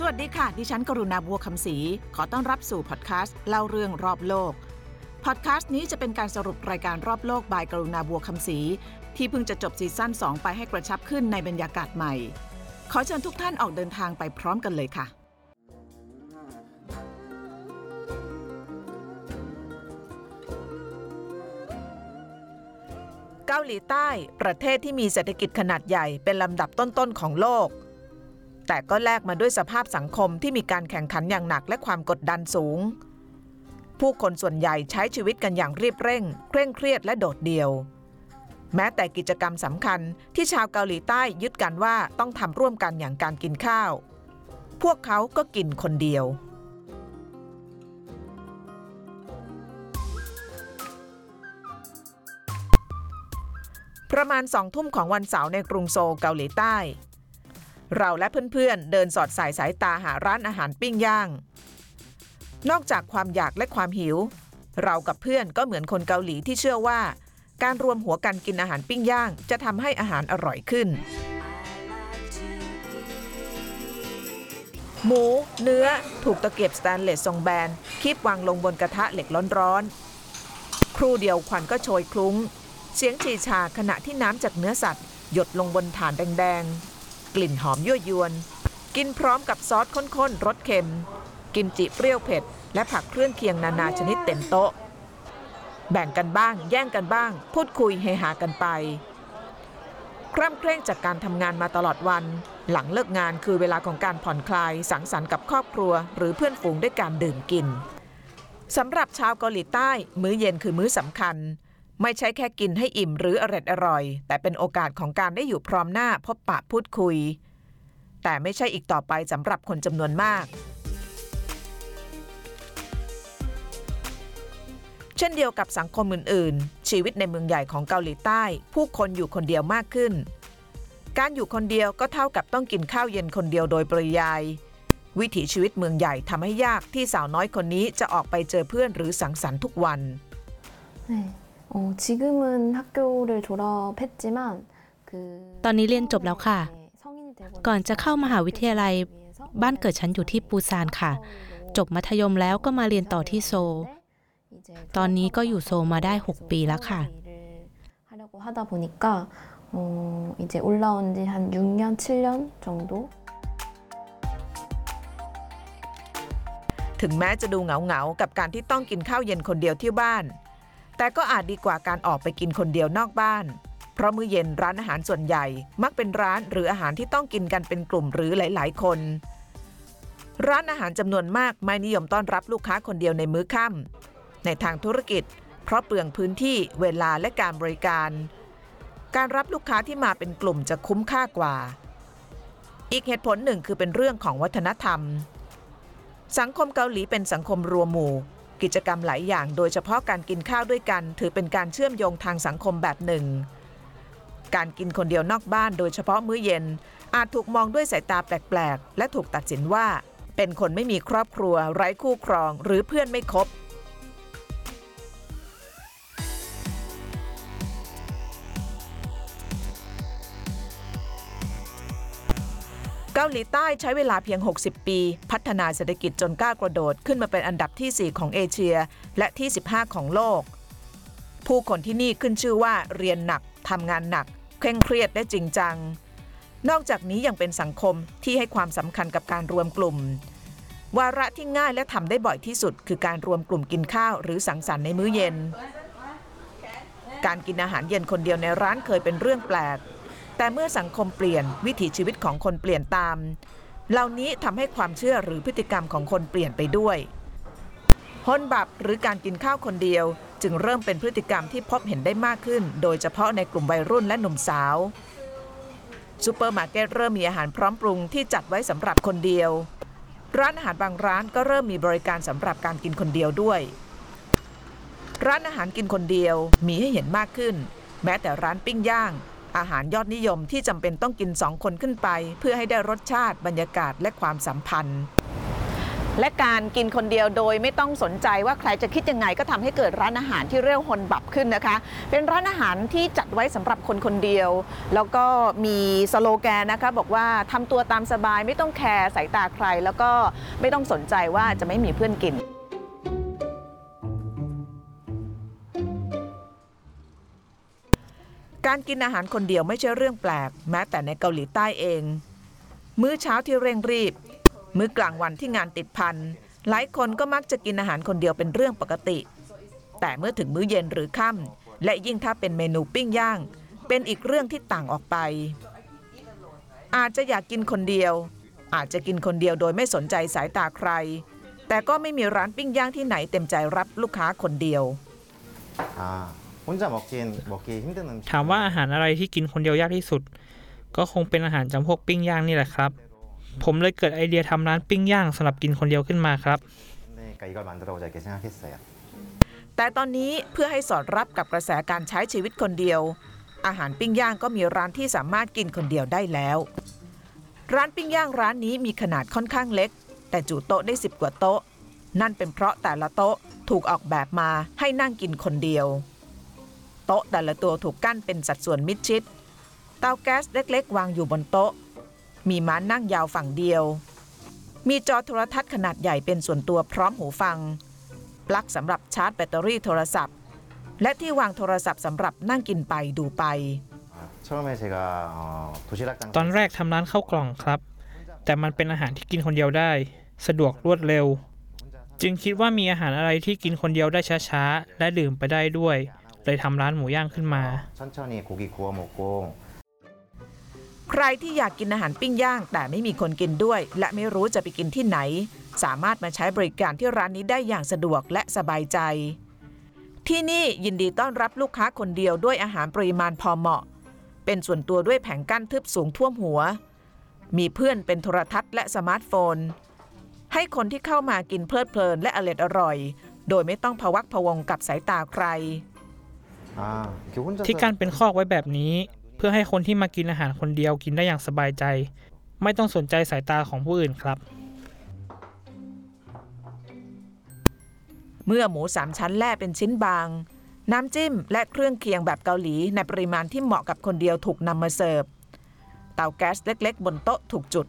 สวัสดีค่ะดิฉันกรุณาบัวคำศรีขอต้อนรับสู่พอดแคสต์เล่าเรื่องรอบโลกพอดแคสต์นี้จะเป็นการสรุปรายการรอบโลกบายกรุณาบัวคำศรีที่เพิ่งจะจบซีซั่น2ไปให้กระชับขึ้นในบรรยากาศใหม่ขอเชิญทุกท่านออกเดินทางไปพร้อมกันเลยค่ะเกาหลีใต้ประเทศที่มีเศรษฐกิจขนาดใหญ่เป็นลำดับต้นๆของโลกแต่ก็แลกมาด้วยสภาพสังคมที่มีการแข่งขันอย่างหนักและความกดดันสูงผู้คนส่วนใหญ่ใช้ชีวิตกันอย่างรีบเร่งเคร่งเครียดและโดดเดี่ยวแม้แต่กิจกรรมสำคัญที่ชาวเกาหลีใต้ยึดกันว่าต้องทำร่วมกันอย่างการกินข้าวพวกเขาก็กินคนเดียวประมาณ 20:00 น.ของวันเสาร์ในกรุงโซลเกาหลีใต้เราและเพื่อนๆเดินสอดสายสายตาหาร้านอาหารปิ้งย่างนอกจากความอยากและความหิวเรากับเพื่อนก็เหมือนคนเกาหลีที่เชื่อว่าการรวมหัวกันกินอาหารปิ้งย่างจะทำให้อาหารอร่อยขึ้นหมูเนื้อถูกตะเกียบสแตนเลสทรงแบนคีบวางลงบนกระทะเหล็กร้อนๆครู่เดียวควันก็โชยคลุ้งเสียงฉี่ชาขณะที่น้ำจากเนื้อสัตว์หยดลงบนถ่านแดงๆกลิ่นหอมยั่วยวนกินพร้อมกับซอสข้นๆรสเค็มกิมจิเปรี้ยวเผ็ดและผักเครื่องเคียงนานาชนิดเต็มโต๊ะแบ่งกันบ้างแย่งกันบ้างพูดคุยเฮฮากันไปคร่ำเคร่งจากการทำงานมาตลอดวันหลังเลิกงานคือเวลาของการผ่อนคลายสังสรรค์กับครอบครัวหรือเพื่อนฝูงด้วยการดื่มกินสำหรับชาวเกาหลีใต้มื้อเย็นคือมื้อสำคัญไม่ใช่แค่กินให้อิ่มหรืออร่อยแต่เป็นโอกาสของการได้อยู่พร้อมหน้าพบปะพูดคุยแต่ไม่ใช่อีกต่อไปสำหรับคนจำนวนมากเช่นเดียวกับสังคมอื่นๆชีวิตในเมืองใหญ่ของเกาหลีใต้ผู้คนอยู่คนเดียวมากขึ้นการอยู่คนเดียวก็เท่ากับต้องกินข้าวเย็นคนเดียวโดยปริยายวิถีชีวิตเมืองใหญ่ทำให้ยากที่สาวน้อยคนนี้จะออกไปเจอเพื่อนหรือสังสรรค์ทุกวันตอนนี้เรียนจบแล้วค่ะก่อนจะเข้ามหาวิทยาลัยบ้านเกิดฉันอยู่ที่ปูซานค่ะจบมัธยมแล้วก็มาเรียนต่อที่โซลตอนนี้ก็อยู่โซลมาได้6ปีแล้วค่ะถึงแม้จะดูเหงาๆกับการที่ต้องกินข้าวเย็นคนเดียวที่บ้านแต่ก็อาจดีกว่าการออกไปกินคนเดียวนอกบ้านเพราะมื้อเย็นร้านอาหารส่วนใหญ่มักเป็นร้านหรืออาหารที่ต้องกินกันเป็นกลุ่มหรือหลายๆคนร้านอาหารจำนวนมากไม่นิยมต้อนรับลูกค้าคนเดียวในมื้อค่ำในทางธุรกิจเพราะเปลืองพื้นที่เวลาและการบริการการรับลูกค้าที่มาเป็นกลุ่มจะคุ้มค่ากว่าอีกเหตุผลหนึ่งคือเป็นเรื่องของวัฒนธรรมสังคมเกาหลีเป็นสังคมรวมหมู่กิจกรรมหลายอย่างโดยเฉพาะการกินข้าวด้วยกันถือเป็นการเชื่อมโยงทางสังคมแบบหนึ่งการกินคนเดียวนอกบ้านโดยเฉพาะมื้อเย็นอาจถูกมองด้วยสายตาแปลกๆและถูกตัดสินว่าเป็นคนไม่มีครอบครัวไร้คู่ครองหรือเพื่อนไม่คบเกาหลีใต้ใช้เวลาเพียง60ปีพัฒนาเศรษฐกิจจนก้าวกระโดดขึ้นมาเป็นอันดับที่4ของเอเชียและที่15ของโลกผู้คนที่นี่ขึ้นชื่อว่าเรียนหนักทำงานหนักเคร่งเครียดและจริงจังนอกจากนี้ยังเป็นสังคมที่ให้ความสำคัญกับการรวมกลุ่มวาระที่ง่ายและทำได้บ่อยที่สุดคือการรวมกลุ่มกินข้าวหรือสังสรรค์ในมื้อเย็นการกินอาหารเย็นคนเดียวในร้านเคยเป็นเรื่องแปลกแต่เมื่อสังคมเปลี่ยนวิถีชีวิตของคนเปลี่ยนตามเหล่านี้ทำให้ความเชื่อหรือพฤติกรรมของคนเปลี่ยนไปด้วยฮอนบับหรือการกินข้าวคนเดียวจึงเริ่มเป็นพฤติกรรมที่พบเห็นได้มากขึ้นโดยเฉพาะในกลุ่มวัยรุ่นและหนุ่มสาวซูเปอร์มาร์เก็ตเริ่มมีอาหารพร้อมปรุงที่จัดไว้สำหรับคนเดียวร้านอาหารบางร้านก็เริ่มมีบริการสำหรับการกินคนเดียวด้วยร้านอาหารกินคนเดียวมีให้เห็นมากขึ้นแม้แต่ร้านปิ้งย่างอาหารยอดนิยมที่จำเป็นต้องกิน2คนขึ้นไปเพื่อให้ได้รสชาติบรรยากาศและความสัมพันธ์ และการกินคนเดียวโดยไม่ต้องสนใจว่าใครจะคิดยังไงก็ทำให้เกิดร้านอาหารที่เรียกฮอนบับขึ้นนะคะเป็นร้านอาหารที่จัดไว้สำหรับคนคนเดียวแล้วก็มีสโลแกนนะคะบอกว่าทำตัวตามสบายไม่ต้องแคร์สายตาใครแล้วก็ไม่ต้องสนใจว่าจะไม่มีเพื่อนกินการกินอาหารคนเดียวไม่ใช่เรื่องแปลกแม้แต่ในเกาหลีใต้เองมื้อเช้าที่เร่งรีบมื้อกลางวันที่งานติดพันหลายคนก็มักจะกินอาหารคนเดียวเป็นเรื่องปกติแต่เมื่อถึงมื้อเย็นหรือค่ำและยิ่งถ้าเป็นเมนูปิ้งย่างเป็นอีกเรื่องที่ต่างออกไปอาจจะอยากกินคนเดียวอาจจะกินคนเดียวโดยไม่สนใจสายตาใครแต่ก็ไม่มีร้านปิ้งย่างที่ไหนเต็มใจรับลูกค้าคนเดียวถามว่าอาหารอะไรที่กินคนเดียวยากที่สุดก็คงเป็นอาหารจำพวกปิ้งย่างนี่แหละครับผมเลยเกิดไอเดียทำร้านปิ้งย่างสำหรับกินคนเดียวขึ้นมาครับแต่ตอนนี้เพื่อให้สอดรับกับกระแสการใช้ชีวิตคนเดียวอาหารปิ้งย่างก็มีร้านที่สามารถกินคนเดียวได้แล้วร้านปิ้งย่างร้านนี้มีขนาดค่อนข้างเล็กแต่จุโต๊ะได้10กว่าโต๊ะนั่นเป็นเพราะแต่ละโต๊ะถูกออกแบบมาให้นั่งกินคนเดียวโต๊ะแต่ละตัวถูกกั้นเป็นสัดส่วนมิดชิดเตาแก๊สเล็กๆวางอยู่บนโต๊ะมีม้านั่งยาวฝั่งเดียวมีจอโทรทัศน์ขนาดใหญ่เป็นส่วนตัวพร้อมหูฟังปลั๊กสำหรับชาร์จแบตเตอรี่โทรศัพท์และที่วางโทรศัพท์สำหรับนั่งกินไปดูไปตอนแรกทำร้านข้าวกล่องครับแต่มันเป็นอาหารที่กินคนเดียวได้สะดวกรวดเร็วจึงคิดว่ามีอาหารอะไรที่กินคนเดียวได้ช้าๆและดื่มไปได้ด้วยเลยทำร้านหมูย่างขึ้นมาใครที่อยากกินอาหารปิ้งย่างแต่ไม่มีคนกินด้วยและไม่รู้จะไปกินที่ไหนสามารถมาใช้บริการที่ร้านนี้ได้อย่างสะดวกและสบายใจที่นี่ยินดีต้อนรับลูกค้าคนเดียวด้วยอาหารปริมาณพอเหมาะเป็นส่วนตัวด้วยแผงกั้นทึบสูงท่วมหัวมีเพื่อนเป็นโทรทัศน์และสมาร์ทโฟนให้คนที่เข้ามากินเพลิดเพลินและอร่อยอร่อยโดยไม่ต้องพะวักพะวงกับสายตาใครที่การเป็นคอกไว้แบบนี้เพื่อให้คนที่มากินอาหารคนเดียวกินได้อย่างสบายใจไม่ต้องสนใจสายตาของผู้อื่นครับเมื่อหมู3ชั้นแล่เป็นชิ้นบางน้ำจิ้มและเครื่องเคียงแบบเกาหลีในปริมาณที่เหมาะกับคนเดียวถูกนำมาเสิร์ฟเตาแก๊สเล็กๆบนโต๊ะถูกจุด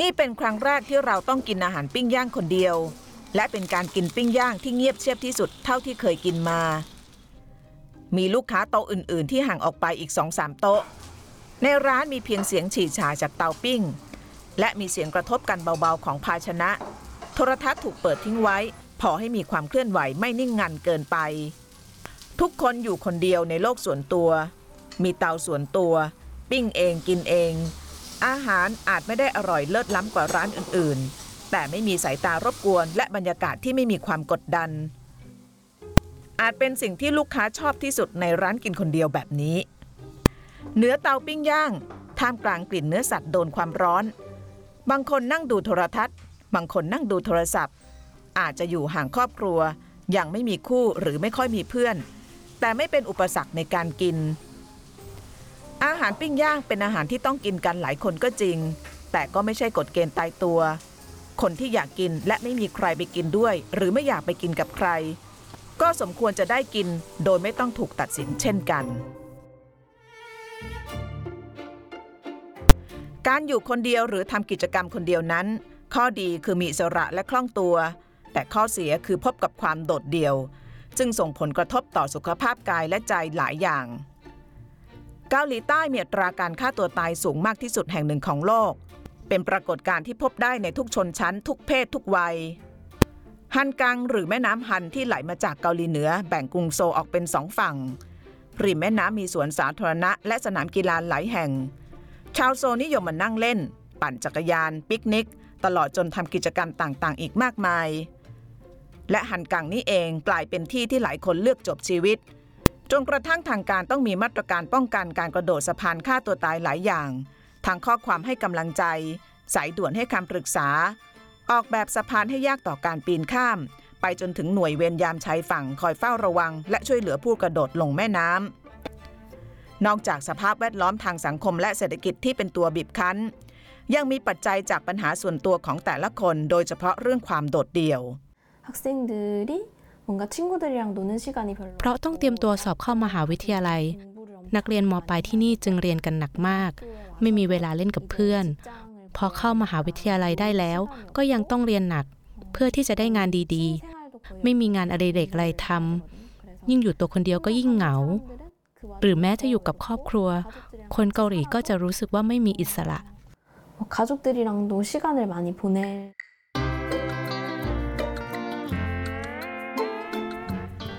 นี่เป็นครั้งแรกที่เราต้องกินอาหารปิ้งย่างคนเดียวและเป็นการกินปิ้งย่างที่เงียบเชียบที่สุดเท่าที่เคยกินมามีลูกค้าโต๊ะอื่นๆที่ห่างออกไปอีก 2-3 โต๊ะในร้านมีเพียงเสียงฉี่ฉ่าจากเตาปิ้งและมีเสียงกระทบกันเบาๆของภาชนะโทรทัศน์ถูกเปิดทิ้งไว้พอให้มีความเคลื่อนไหวไม่นิ่งงันเกินไปทุกคนอยู่คนเดียวในโลกส่วนตัวมีเตาส่วนตัวปิ้งเองกินเองอาหารอาจไม่ได้อร่อยเลิศล้ำกว่าร้านอื่นๆแต่ไม่มีสายตารบกวนและบรรยากาศที่ไม่มีความกดดันอาจเป็นสิ่งที่ลูกค้าชอบที่สุดในร้านกินคนเดียวแบบนี้เหนือเตาปิ้งย่างท่ามกลางกลิ่นเนื้อสัตว์โดนความร้อนบางคนนั่งดูโทรทัศน์บางคนนั่งดูโทรศัพท์อาจจะอยู่ห่างครอบครัวยังไม่มีคู่หรือไม่ค่อยมีเพื่อนแต่ไม่เป็นอุปสรรคในการกินอาหารปิ้งย่างเป็นอาหารที่ต้องกินกันหลายคนก็จริงแต่ก็ไม่ใช่กฎเกณฑ์ตายตัวคนที่อยากกินและไม่มีใครไปกินด้วยหรือไม่อยากไปกินกับใครก็สมควรจะได้กินโดยไม่ต้องถูกตัดสินเช่นกันการอยู่คนเดียวหรือทำกิจกรรมคนเดียวนั้นข้อดีคือมีอิสระและคล่องตัวแต่ข้อเสียคือพบกับความโดดเดี่ยวจึงส่งผลกระทบต่อสุขภาพกายและใจหลายอย่างเกาหลีใต้มีอัตราการฆ่าตัวตายสูงมากที่สุดแห่งหนึ่งของโลกเป็นปรากฏการณ์ที่พบได้ในทุกชนชั้นทุกเพศทุกวัยฮันกังหรือแม่น้ำฮันที่ไหลมาจากเกาหลีเหนือแบ่งกรุงโซลออกเป็น2ฝั่งริมแม่น้ำมีสวนสาธารณะและสนามกีฬาหลายแห่งชาวโซลนิยมมานั่งเล่นปั่นจักรยานปิกนิกตลอดจนทำกิจกรรมต่างๆอีกมากมายและฮันกังนี่เองกลายเป็นที่ที่หลายคนเลือกจบชีวิตจนกระทั่งทางการต้องมีมาตรการป้องกันการกระโดดสะพานฆ่าตัวตายหลายอย่างทางข้อความให้กำลังใจสายด่วนให้คำปรึกษาออกแบบสะพานให้ยากต่อการปีนข้ามไปจนถึงหน่วยเวรยามชายฝั่งคอยเฝ้าระวังและช่วยเหลือผู้กระโดดลงแม่น้ำนอกจากสภาพแวดล้อมทางสังคมและเศรษฐกิจที่เป็นตัวบีบคั้น ยังมีปัจจัยจากปัญหาส่วนตัวของแต่ละคนโดยเฉพาะเรื่องความโดดเดี่ยวเพราะต้องเตรียมตัวสอบเข้ามหาวิทยาลัยนักเรียนม.ปลายที่นี่จึงเรียนกันหนักมากไม่มีเวลาเล่นกับเพื่อนพอเข้ามหาวิทยาลัยได้แล้วก็ยังต้องเรียนหนักเพื่อที่จะได้งานดีๆไม่มีงานอดิเรกอะไรทำยิ่งอยู่ตัวคนเดียวก็ยิ่งเหงาหรือแม้จะอยู่กับครอบครัวคนเกาหลีก็จะรู้สึกว่าไม่มีอิสระ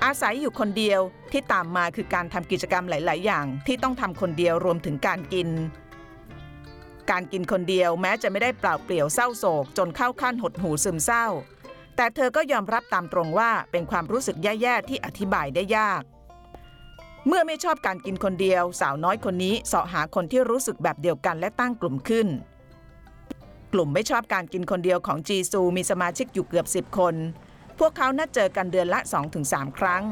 อาศัยอยู่คนเดียวที่ตามมาคือการทำกิจกรรมหลายๆอย่างที่ต้องทำคนเดียวรวมถึงการกินคนเดียวแม้จะไม่ได้เปล่าเปลี่ยวเศร้าโศกจนเข้าขั้นหดหู่ซึมเศร้าแต่เธอก็ยอมรับตามตรงว่าเป็นความรู้สึกแย่ๆที่อธิบายได้ยากเมื่อไม่ชอบการกินคนเดียวสาวน้อยคนนี้เสาะหาคนที่รู้สึกแบบเดียวกันและตั้งกลุ่มขึ้นกลุ่มไม่ชอบการกินคนเดียวของจีซูมีสมาชิกอยู่เกือบ10คนพวกเขานัดเจอกันเดือนละ 2-3 ครั้ง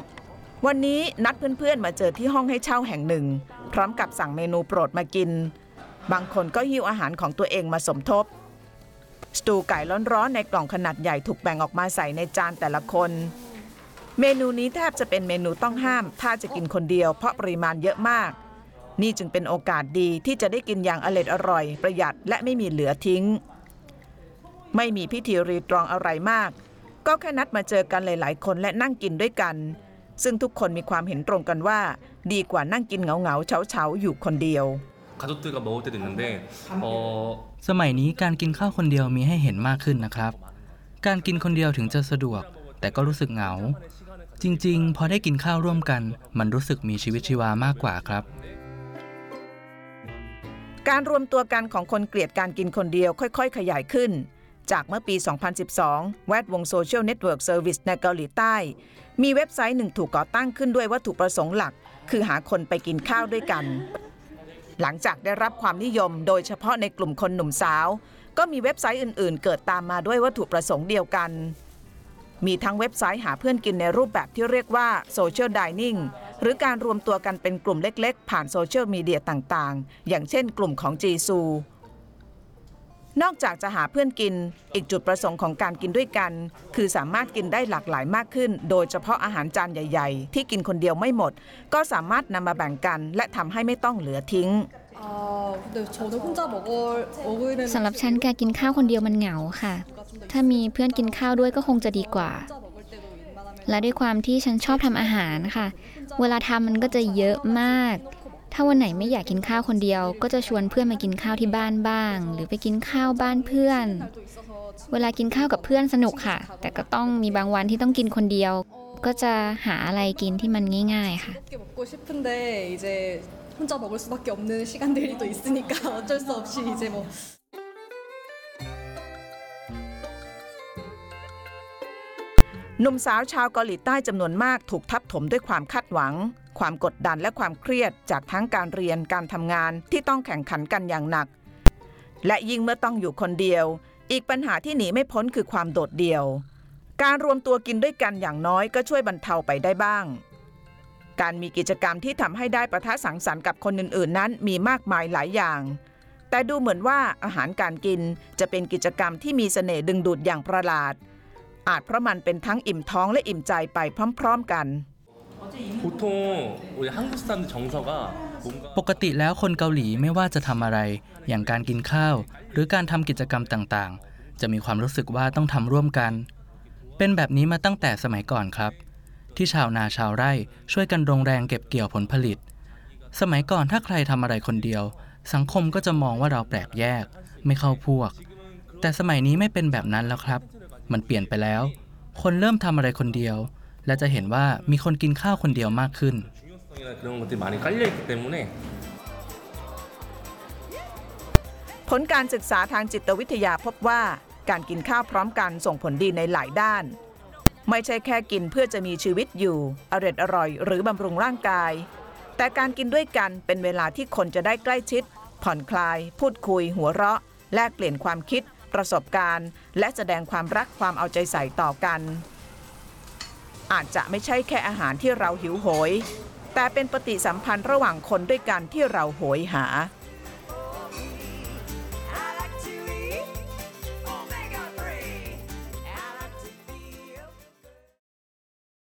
วันนี้นัดเพื่อนๆมาเจอที่ห้องให้เช่าแห่งหนึ่งพร้อมกับสั่งเมนูโปรดมากินบางคนก็หิ้วอาหารของตัวเองมาสมทบสตูว์ไก่ร้อนๆในกล่องขนาดใหญ่ถูกแบ่งออกมาใส่ในจานแต่ละคนเมนูนี้แทบจะเป็นเมนูต้องห้ามถ้าจะกินคนเดียวเพราะปริมาณเยอะมากนี่จึงเป็นโอกาสดีที่จะได้กินอย่างอร่อยประหยัดและไม่มีเหลือทิ้งไม่มีพิธีรีตรองอะไรมากก็แค่นัดมาเจอกันหลายๆคนและนั่งกินด้วยกันซึ่งทุกคนมีความเห็นตรงกันว่าดีกว่านั่งกินเหงาๆเฉาๆอยู่คนเดียวสมัยนี้การกินข้าวคนเดียวมีให้เห็นมากขึ้นนะครับการกินคนเดียวถึงจะสะดวกแต่ก็รู้สึกเหงาจริงๆพอได้กินข้าวร่วมกันมันรู้สึกมีชีวิตชีวามากกว่าครับการรวมตัวกันของคนเกลียดการกินคนเดียวค่อยๆขยายขึ้นจากเมื่อปี 2012 แวดวงโซเชียลเน็ตเวิร์กเซอร์วิสในเกาหลีใต้มีเว็บไซต์หนึ่งถูกก่อตั้งขึ้นด้วยวัตถุประสงค์หลักคือหาคนไปกินข้าวด้วยกันหลังจากได้รับความนิยมโดยเฉพาะในกลุ่มคนหนุ่มสาวก็มีเว็บไซต์อื่นๆเกิดตามมาด้วยวัตถุประสงค์เดียวกันมีทั้งเว็บไซต์หาเพื่อนกินในรูปแบบที่เรียกว่าโซเชียลไดนิ่งหรือการรวมตัวกันเป็นกลุ่มเล็กๆผ่านโซเชียลมีเดียต่างๆอย่างเช่นกลุ่มของจีซูนอกจากจะหาเพื่อนกินอีกจุดประสงค์ของการกินด้วยกันคือสามารถกินได้หลากหลายมากขึ้นโดยเฉพาะอาหารจานใหญ่ๆที่กินคนเดียวไม่หมดก็สามารถนำมาแบ่งกันและทำให้ไม่ต้องเหลือทิ้งสำหรับฉันการกินข้าวคนเดียวมันเหงาค่ะถ้ามีเพื่อนกินข้าวด้วยก็คงจะดีกว่าและด้วยความที่ฉันชอบทำอาหารค่ะเวลาทำมันก็จะเยอะมากถ้าวันไหนไม่อยากกินข้าวคนเดียวก็จะชวนเพื่อนมากินข้าวที่บ้านบ้างหรือไปกินข้าวบ้านเพื่อนเวลากินข้าวกับเพื่อนสนุกค่ะแต่ก็ต้องมีบางวันที่ต้องกินคนเดียวก็จะหาอะไรกินที่มันง่ายๆค่ะหนุ่มสาวชาวเกาหลีใต้จำนวนมากถูกทับถมด้วยความคาดหวังความกดดันและความเครียดจากทั้งการเรียนการทำงานที่ต้องแข่งขันกันอย่างหนักและยิ่งเมื่อต้องอยู่คนเดียวอีกปัญหาที่หนีไม่พ้นคือความโดดเดี่ยวการรวมตัวกินด้วยกันอย่างน้อยก็ช่วยบรรเทาไปได้บ้างการมีกิจกรรมที่ทำให้ได้ปะทะสังสรรค์กับคนอื่นๆนั้นมีมากมายหลายอย่างแต่ดูเหมือนว่าอาหารการกินจะเป็นกิจกรรมที่มีเสน่ห์ดึงดูดอย่างประหลาดอาจเพราะมันเป็นทั้งอิ่มท้องและอิ่มใจไปพร้อมๆกันปกติแล้วคนเกาหลีไม่ว่าจะทำอะไรอย่างการกินข้าวหรือการทำกิจกรรมต่างๆจะมีความรู้สึกว่าต้องทำร่วมกันเป็นแบบนี้มาตั้งแต่สมัยก่อนครับที่ชาวนาชาวไร่ช่วยกันลงแรงเก็บเกี่ยวผลผลิตสมัยก่อนถ้าใครทำอะไรคนเดียวสังคมก็จะมองว่าเราแปลกแยกไม่เข้าพวกแต่สมัยนี้ไม่เป็นแบบนั้นแล้วครับมันเปลี่ยนไปแล้วคนเริ่มทำอะไรคนเดียวและจะเห็นว่ามีคนกินข้าวคนเดียวมากขึ้นผลการศึกษาทางจิตวิทยาพบว่าการกินข้าวพร้อมกันส่งผลดีในหลายด้านไม่ใช่แค่กินเพื่อจะมีชีวิตอยู่อร่อยหรือบำรุงร่างกายแต่การกินด้วยกันเป็นเวลาที่คนจะได้ใกล้ชิดผ่อนคลายพูดคุยหัวเราะแลกเปลี่ยนความคิดประสบการณ์และแสดงความรักความเอาใจใส่ต่อกันอาจจะไม่ใช่แค่อาหารที่เราหิวโหยแต่เป็นปฏิสัมพันธ์ระหว่างคนด้วยกันที่เราโหยหา